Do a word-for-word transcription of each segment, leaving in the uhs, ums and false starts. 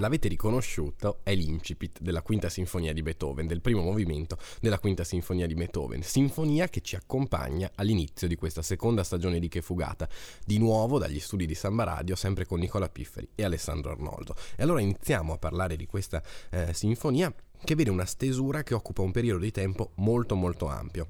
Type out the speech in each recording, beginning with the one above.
L'avete riconosciuto, è l'incipit della Quinta Sinfonia di Beethoven, del primo movimento della Quinta Sinfonia di Beethoven, sinfonia che ci accompagna all'inizio di questa seconda stagione di Che Fugata, di nuovo dagli studi di Samba Radio, sempre con Nicola Pifferi e Alessandro Arnoldo. E allora iniziamo a parlare di questa eh, sinfonia, che vede una stesura che occupa un periodo di tempo molto molto ampio.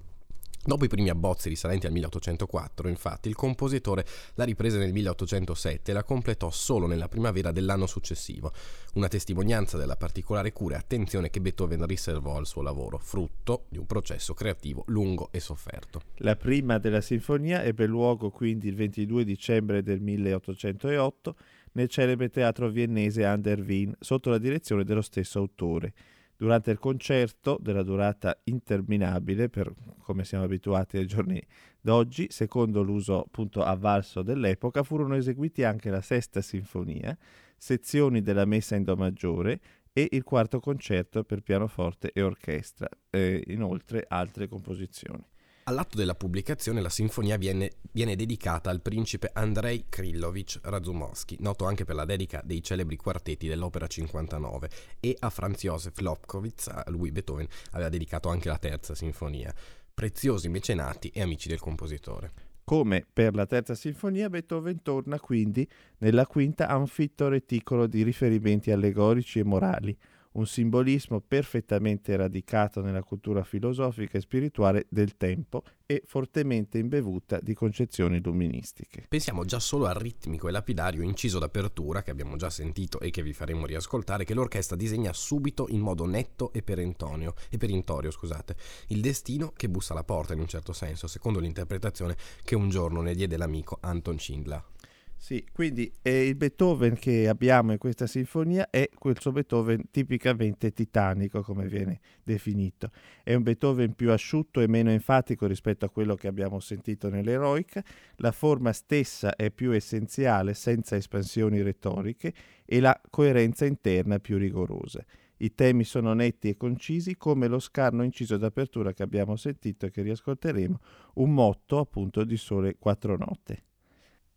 Dopo i primi abbozzi risalenti al milleottocentoquattro, infatti, il compositore la riprese nel milleottocentosette e la completò solo nella primavera dell'anno successivo, una testimonianza della particolare cura e attenzione che Beethoven riservò al suo lavoro, frutto di un processo creativo lungo e sofferto. La prima della sinfonia ebbe luogo quindi il ventidue dicembre del milleottocentootto nel celebre teatro viennese An der Wien, sotto la direzione dello stesso autore. Durante il concerto, della durata interminabile, per come siamo abituati ai giorni d'oggi, secondo l'uso appunto avvalso dell'epoca, furono eseguiti anche la Sesta Sinfonia, sezioni della Messa in Do maggiore e il Quarto Concerto per pianoforte e orchestra, e inoltre altre composizioni. All'atto della pubblicazione la sinfonia viene, viene dedicata al principe Andrei Krilovic Razumovsky, noto anche per la dedica dei celebri quartetti dell'Opera cinquantanove, e a Franz Josef Lopkowicz. A lui Beethoven aveva dedicato anche la Terza Sinfonia. Preziosi mecenati e amici del compositore. Come per la Terza Sinfonia, Beethoven torna quindi nella Quinta a un fitto reticolo di riferimenti allegorici e morali, un simbolismo perfettamente radicato nella cultura filosofica e spirituale del tempo e fortemente imbevuta di concezioni illuministiche. Pensiamo già solo al ritmico e lapidario inciso d'apertura, che abbiamo già sentito e che vi faremo riascoltare, che l'orchestra disegna subito in modo netto e perentorio, e perentorio, scusate, il destino che bussa alla porta, in un certo senso, secondo l'interpretazione che un giorno ne diede l'amico Anton Cindla. Sì, quindi eh, il Beethoven che abbiamo in questa sinfonia è quel suo Beethoven tipicamente titanico, come viene definito. È un Beethoven più asciutto e meno enfatico rispetto a quello che abbiamo sentito nell'Eroica. La forma stessa è più essenziale, senza espansioni retoriche, e la coerenza interna più rigorosa. I temi sono netti e concisi, come lo scarno inciso d'apertura che abbiamo sentito e che riascolteremo, un motto appunto di sole quattro note.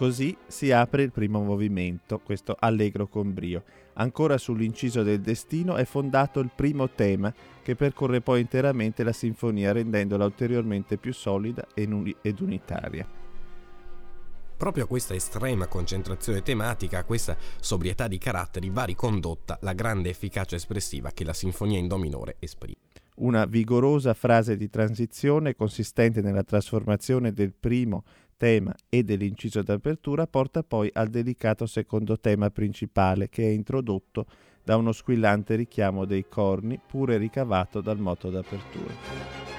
Così si apre il primo movimento, questo allegro con brio. Ancora sull'inciso del destino è fondato il primo tema, che percorre poi interamente la sinfonia, rendendola ulteriormente più solida ed unitaria. Proprio a questa estrema concentrazione tematica, a questa sobrietà di caratteri, va ricondotta la grande efficacia espressiva che la sinfonia in Do minore esprime. Una vigorosa frase di transizione, consistente nella trasformazione del primo tema e dell'inciso d'apertura, porta poi al delicato secondo tema principale, che è introdotto da uno squillante richiamo dei corni, pure ricavato dal motto d'apertura.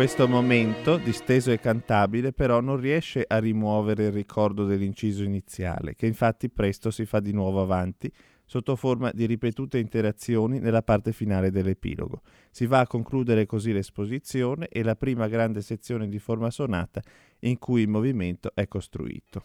Questo momento, disteso e cantabile, però non riesce a rimuovere il ricordo dell'inciso iniziale, che infatti presto si fa di nuovo avanti, sotto forma di ripetute interazioni nella parte finale dell'epilogo. Si va a concludere così l'esposizione e la prima grande sezione di forma sonata in cui il movimento è costruito.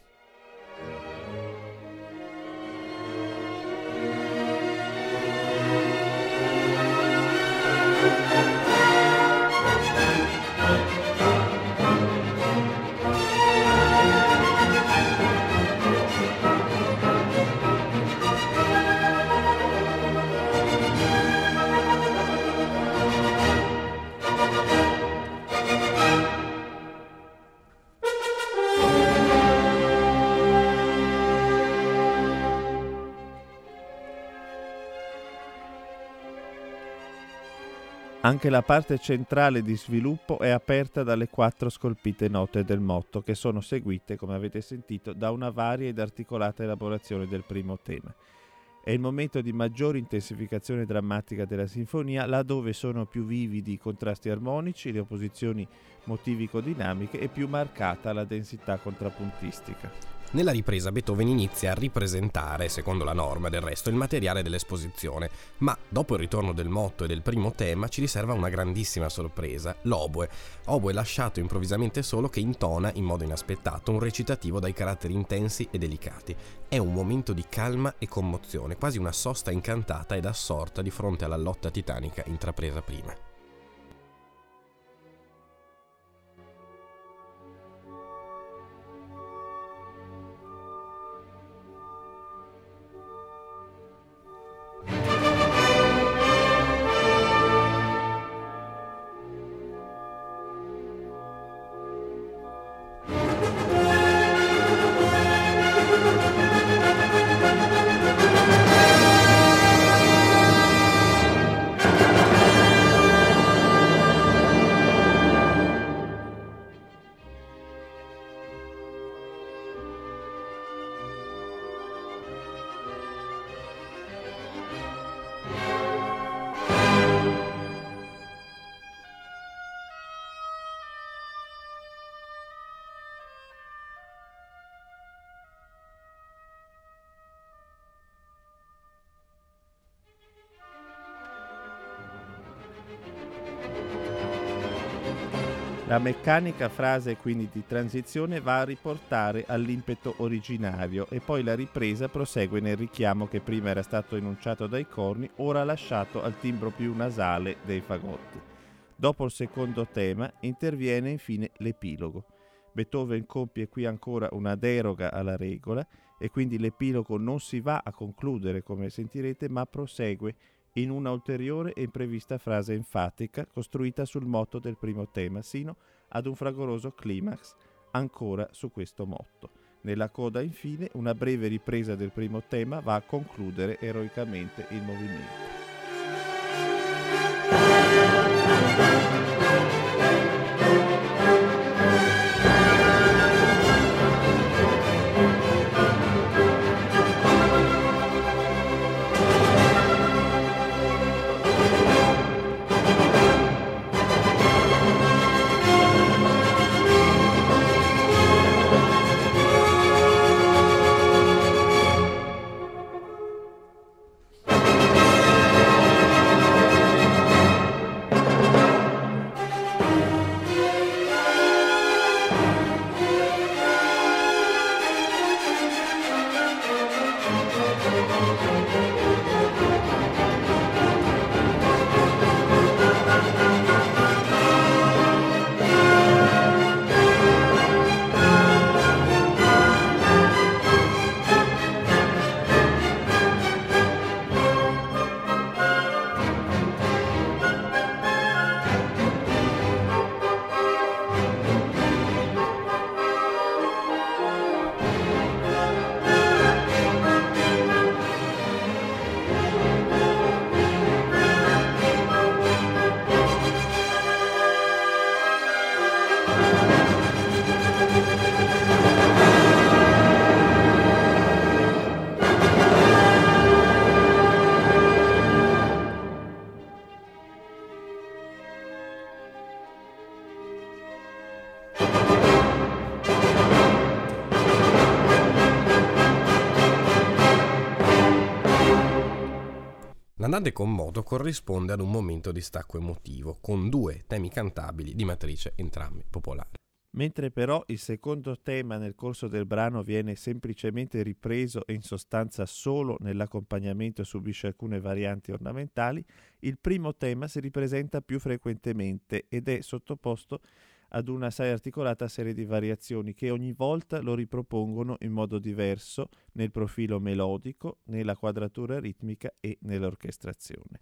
Anche la parte centrale di sviluppo è aperta dalle quattro scolpite note del motto, che sono seguite, come avete sentito, da una varia ed articolata elaborazione del primo tema. È il momento di maggiore intensificazione drammatica della sinfonia, laddove sono più vividi i contrasti armonici, le opposizioni motivico-dinamiche e più marcata la densità contrappuntistica. Nella ripresa Beethoven inizia a ripresentare, secondo la norma del resto, il materiale dell'esposizione, ma dopo il ritorno del motto e del primo tema ci riserva una grandissima sorpresa, l'oboe. Oboe lasciato improvvisamente solo, che intona in modo inaspettato un recitativo dai caratteri intensi e delicati. È un momento di calma e commozione, quasi una sosta incantata ed assorta di fronte alla lotta titanica intrapresa prima. La meccanica frase quindi di transizione va a riportare all'impeto originario e poi la ripresa prosegue nel richiamo che prima era stato enunciato dai corni, ora lasciato al timbro più nasale dei fagotti. Dopo il secondo tema interviene infine l'epilogo. Beethoven compie qui ancora una deroga alla regola e quindi l'epilogo non si va a concludere, come sentirete, ma prosegue in una ulteriore e imprevista frase enfatica costruita sul motto del primo tema, sino ad un fragoroso climax ancora su questo motto. Nella coda, infine, una breve ripresa del primo tema va a concludere eroicamente il movimento. L'andante commodo corrisponde ad un momento di stacco emotivo, con due temi cantabili di matrice entrambi popolare. Mentre però il secondo tema nel corso del brano viene semplicemente ripreso e in sostanza solo nell'accompagnamento subisce alcune varianti ornamentali, il primo tema si ripresenta più frequentemente ed è sottoposto ad una assai articolata serie di variazioni che ogni volta lo ripropongono in modo diverso nel profilo melodico, nella quadratura ritmica e nell'orchestrazione.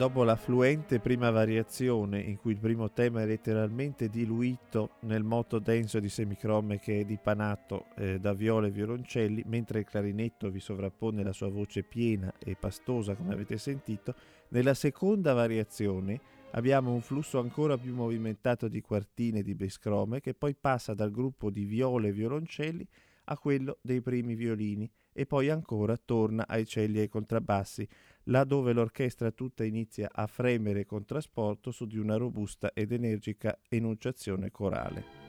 Dopo la fluente prima variazione, in cui il primo tema è letteralmente diluito nel moto denso di semicrome che è dipanato eh, da viole e violoncelli, mentre il clarinetto vi sovrappone la sua voce piena e pastosa, come avete sentito, nella seconda variazione abbiamo un flusso ancora più movimentato di quartine e di bascrome, che poi passa dal gruppo di viole e violoncelli a quello dei primi violini e poi ancora torna ai celli e ai contrabbassi, là dove l'orchestra tutta inizia a fremere con trasporto su di una robusta ed energica enunciazione corale.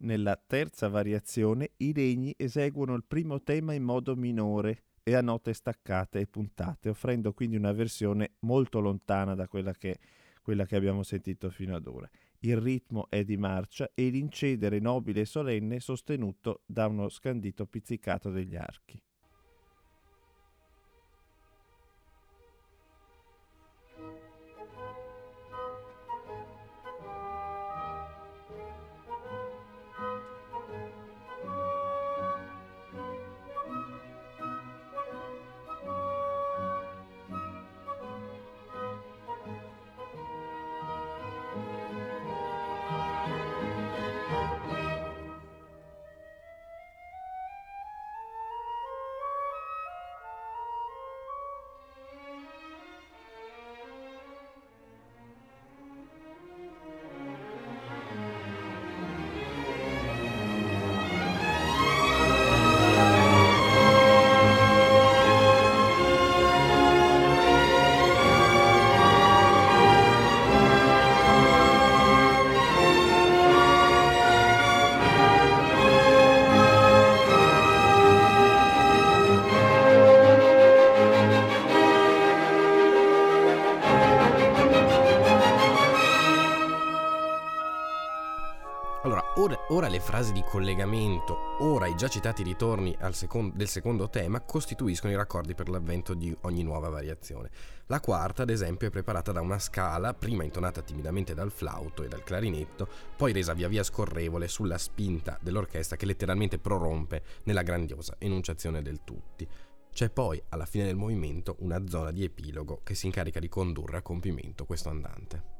Nella terza variazione i legni eseguono il primo tema in modo minore e a note staccate e puntate, offrendo quindi una versione molto lontana da quella che, quella che abbiamo sentito fino ad ora. Il ritmo è di marcia e l'incedere nobile e solenne sostenuto da uno scandito pizzicato degli archi. Allora, ora, ora le frasi di collegamento, ora i già citati ritorni al secondo, del secondo tema costituiscono i raccordi per l'avvento di ogni nuova variazione. La quarta, ad esempio, è preparata da una scala, prima intonata timidamente dal flauto e dal clarinetto, poi resa via via scorrevole sulla spinta dell'orchestra che letteralmente prorompe nella grandiosa enunciazione del tutti. C'è poi, alla fine del movimento, una zona di epilogo che si incarica di condurre a compimento questo andante.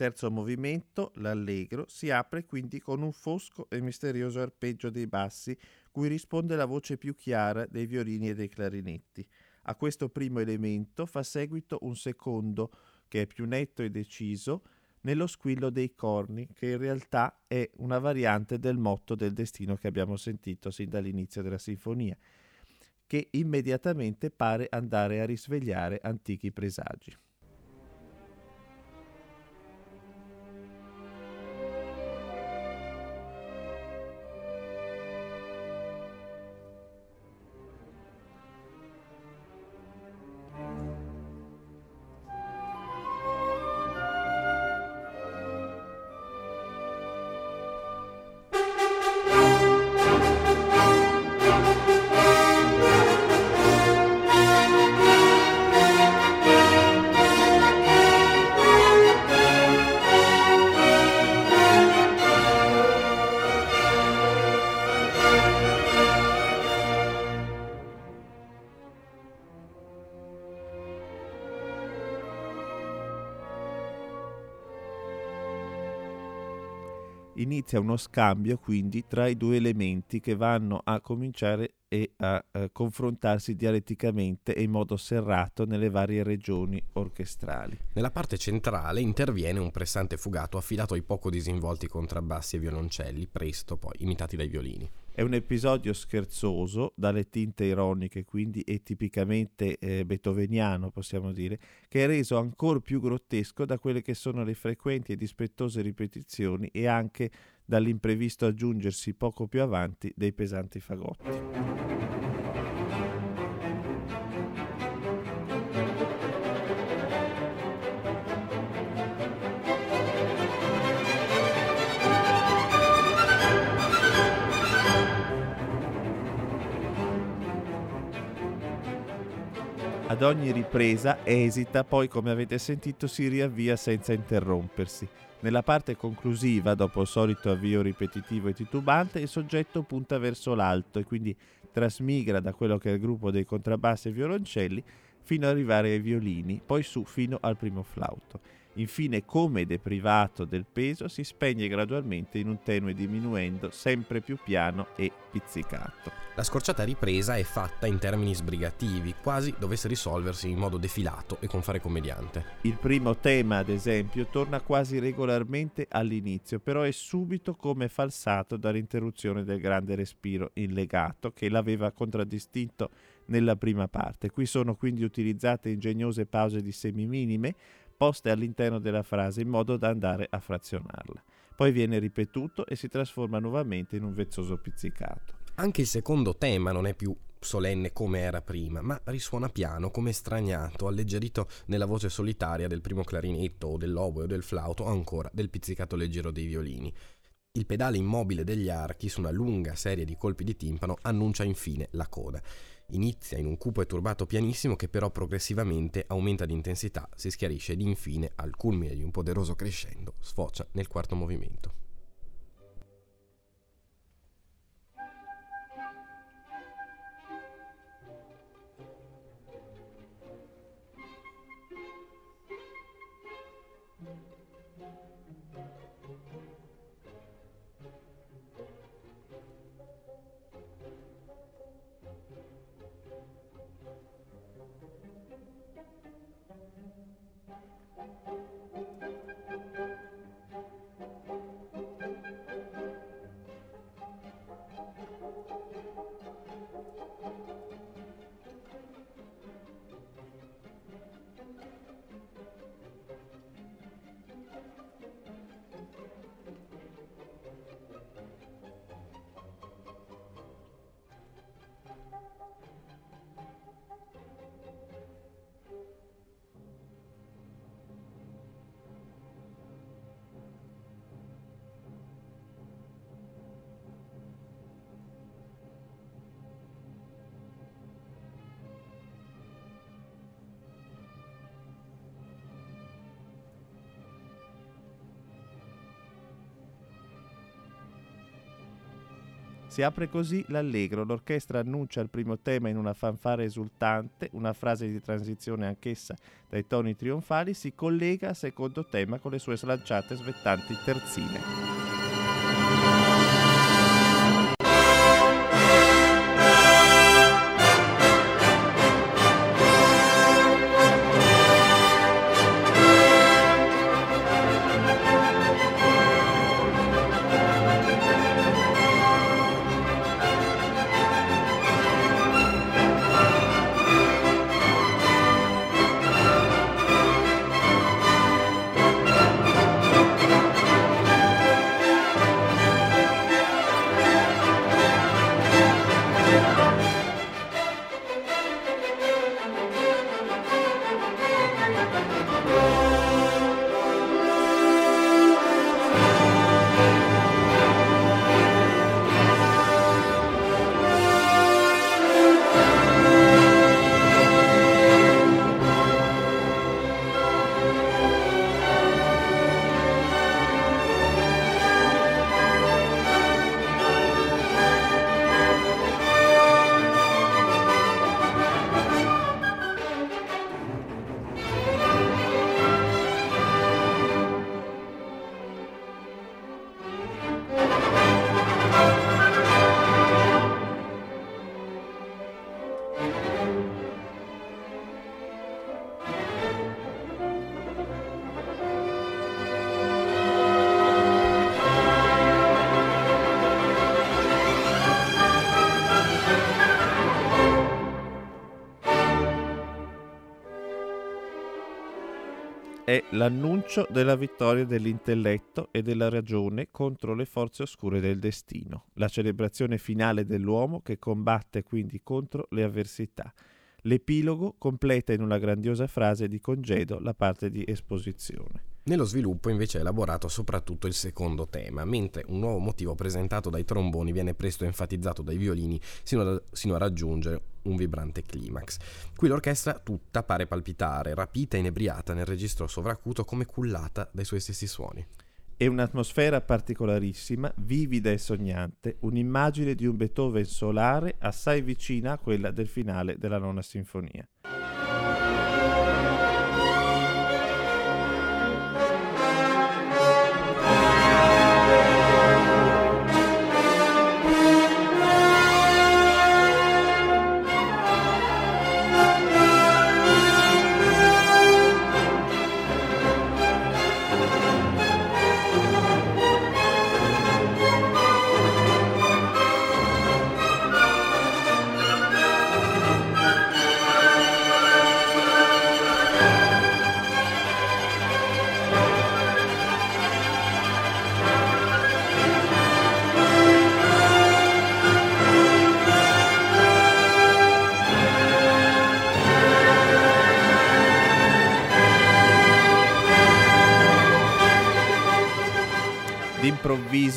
Terzo movimento, l'allegro, si apre quindi con un fosco e misterioso arpeggio dei bassi, cui risponde la voce più chiara dei violini e dei clarinetti. A questo primo elemento fa seguito un secondo, che è più netto e deciso, nello squillo dei corni, che in realtà è una variante del motto del destino che abbiamo sentito sin dall'inizio della sinfonia, che immediatamente pare andare a risvegliare antichi presagi. Inizia uno scambio quindi tra i due elementi che vanno a cominciare e a eh, confrontarsi dialetticamente e in modo serrato nelle varie regioni orchestrali. Nella parte centrale interviene un pressante fugato affidato ai poco disinvolti contrabbassi e violoncelli, presto poi imitati dai violini. È un episodio scherzoso, dalle tinte ironiche quindi e tipicamente eh, beethoveniano possiamo dire, che è reso ancora più grottesco da quelle che sono le frequenti e dispettose ripetizioni e anche dall'imprevisto aggiungersi poco più avanti dei pesanti fagotti. Ad ogni ripresa esita, poi come avete sentito si riavvia senza interrompersi. Nella parte conclusiva, dopo il solito avvio ripetitivo e titubante, il soggetto punta verso l'alto e quindi trasmigra da quello che è il gruppo dei contrabbassi e violoncelli fino ad arrivare ai violini, poi su fino al primo flauto. Infine, come deprivato del peso, si spegne gradualmente in un tenue diminuendo sempre più piano e pizzicato. La scorciata ripresa è fatta in termini sbrigativi, quasi dovesse risolversi in modo defilato e con fare commediante. Il primo tema, ad esempio, torna quasi regolarmente all'inizio, però è subito come falsato dall'interruzione del grande respiro in legato che l'aveva contraddistinto nella prima parte. Qui sono quindi utilizzate ingegnose pause di semiminime poste all'interno della frase in modo da andare a frazionarla. Poi viene ripetuto e si trasforma nuovamente in un vezzoso pizzicato. Anche il secondo tema non è più solenne come era prima, ma risuona piano, come straniato, alleggerito nella voce solitaria del primo clarinetto o dell'oboe o del flauto, o ancora del pizzicato leggero dei violini. Il pedale immobile degli archi su una lunga serie di colpi di timpano annuncia infine la coda. Inizia in un cupo e turbato pianissimo che però progressivamente aumenta di intensità, si schiarisce ed infine, al culmine di un poderoso crescendo, sfocia nel quarto movimento. Si apre così l'allegro, l'orchestra annuncia il primo tema in una fanfara esultante, una frase di transizione anch'essa dai toni trionfali, si collega al secondo tema con le sue slanciate svettanti terzine. È l'annuncio della vittoria dell'intelletto e della ragione contro le forze oscure del destino, la celebrazione finale dell'uomo che combatte quindi contro le avversità. L'epilogo completa in una grandiosa frase di congedo la parte di esposizione. Nello sviluppo invece è elaborato soprattutto il secondo tema, mentre un nuovo motivo presentato dai tromboni viene presto enfatizzato dai violini sino a, sino a raggiungere un vibrante climax. Qui l'orchestra tutta pare palpitare, rapita e inebriata nel registro sovracuto, come cullata dai suoi stessi suoni. È un'atmosfera particolarissima, vivida e sognante, un'immagine di un Beethoven solare assai vicina a quella del finale della Nona Sinfonia.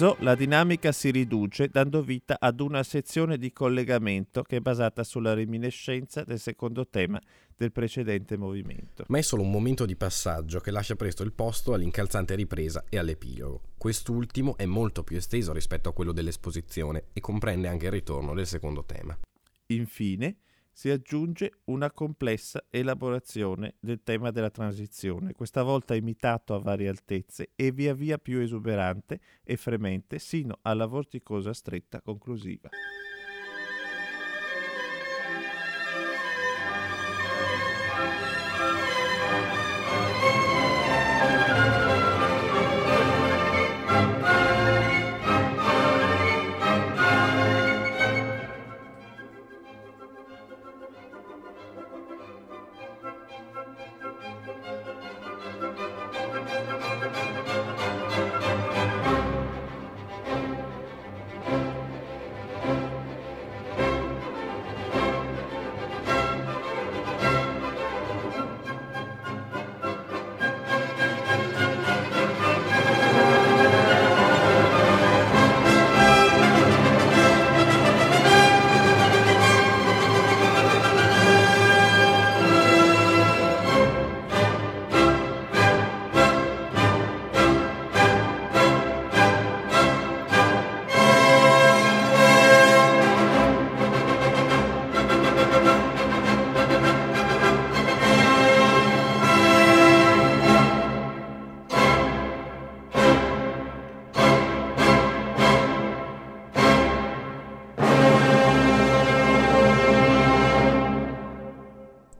caso la dinamica si riduce dando vita ad una sezione di collegamento che è basata sulla reminiscenza del secondo tema del precedente movimento. Ma è solo un momento di passaggio che lascia presto il posto all'incalzante ripresa e all'epilogo. Quest'ultimo è molto più esteso rispetto a quello dell'esposizione e comprende anche il ritorno del secondo tema. Infine si aggiunge una complessa elaborazione del tema della transizione, questa volta imitato a varie altezze e via via più esuberante e fremente sino alla vorticosa stretta conclusiva.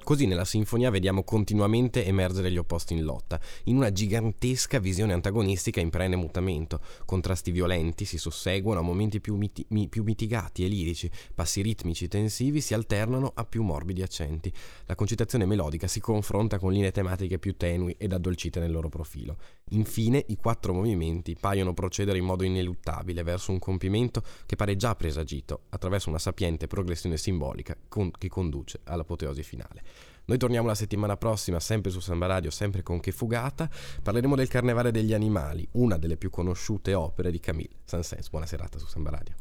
Così nella sinfonia vediamo continuamente emergere gli opposti in lotta, in una gigantesca visione antagonistica in perenne mutamento. Contrasti violenti si susseguono a momenti più, miti- mi- più mitigati e lirici, passi ritmici tensivi si alternano a più morbidi accenti. La concitazione melodica si confronta con linee tematiche più tenui ed addolcite nel loro profilo. Infine, i quattro movimenti paiono procedere in modo ineluttabile verso un compimento che pare già presagito, attraverso una sapiente progressione simbolica con- che conduce all'apoteosi finale. Noi torniamo la settimana prossima, sempre su Samba Radio, sempre con Che Fugata. Parleremo del Carnevale degli Animali, una delle più conosciute opere di Camille Saint-Saëns. Buona serata su Samba Radio.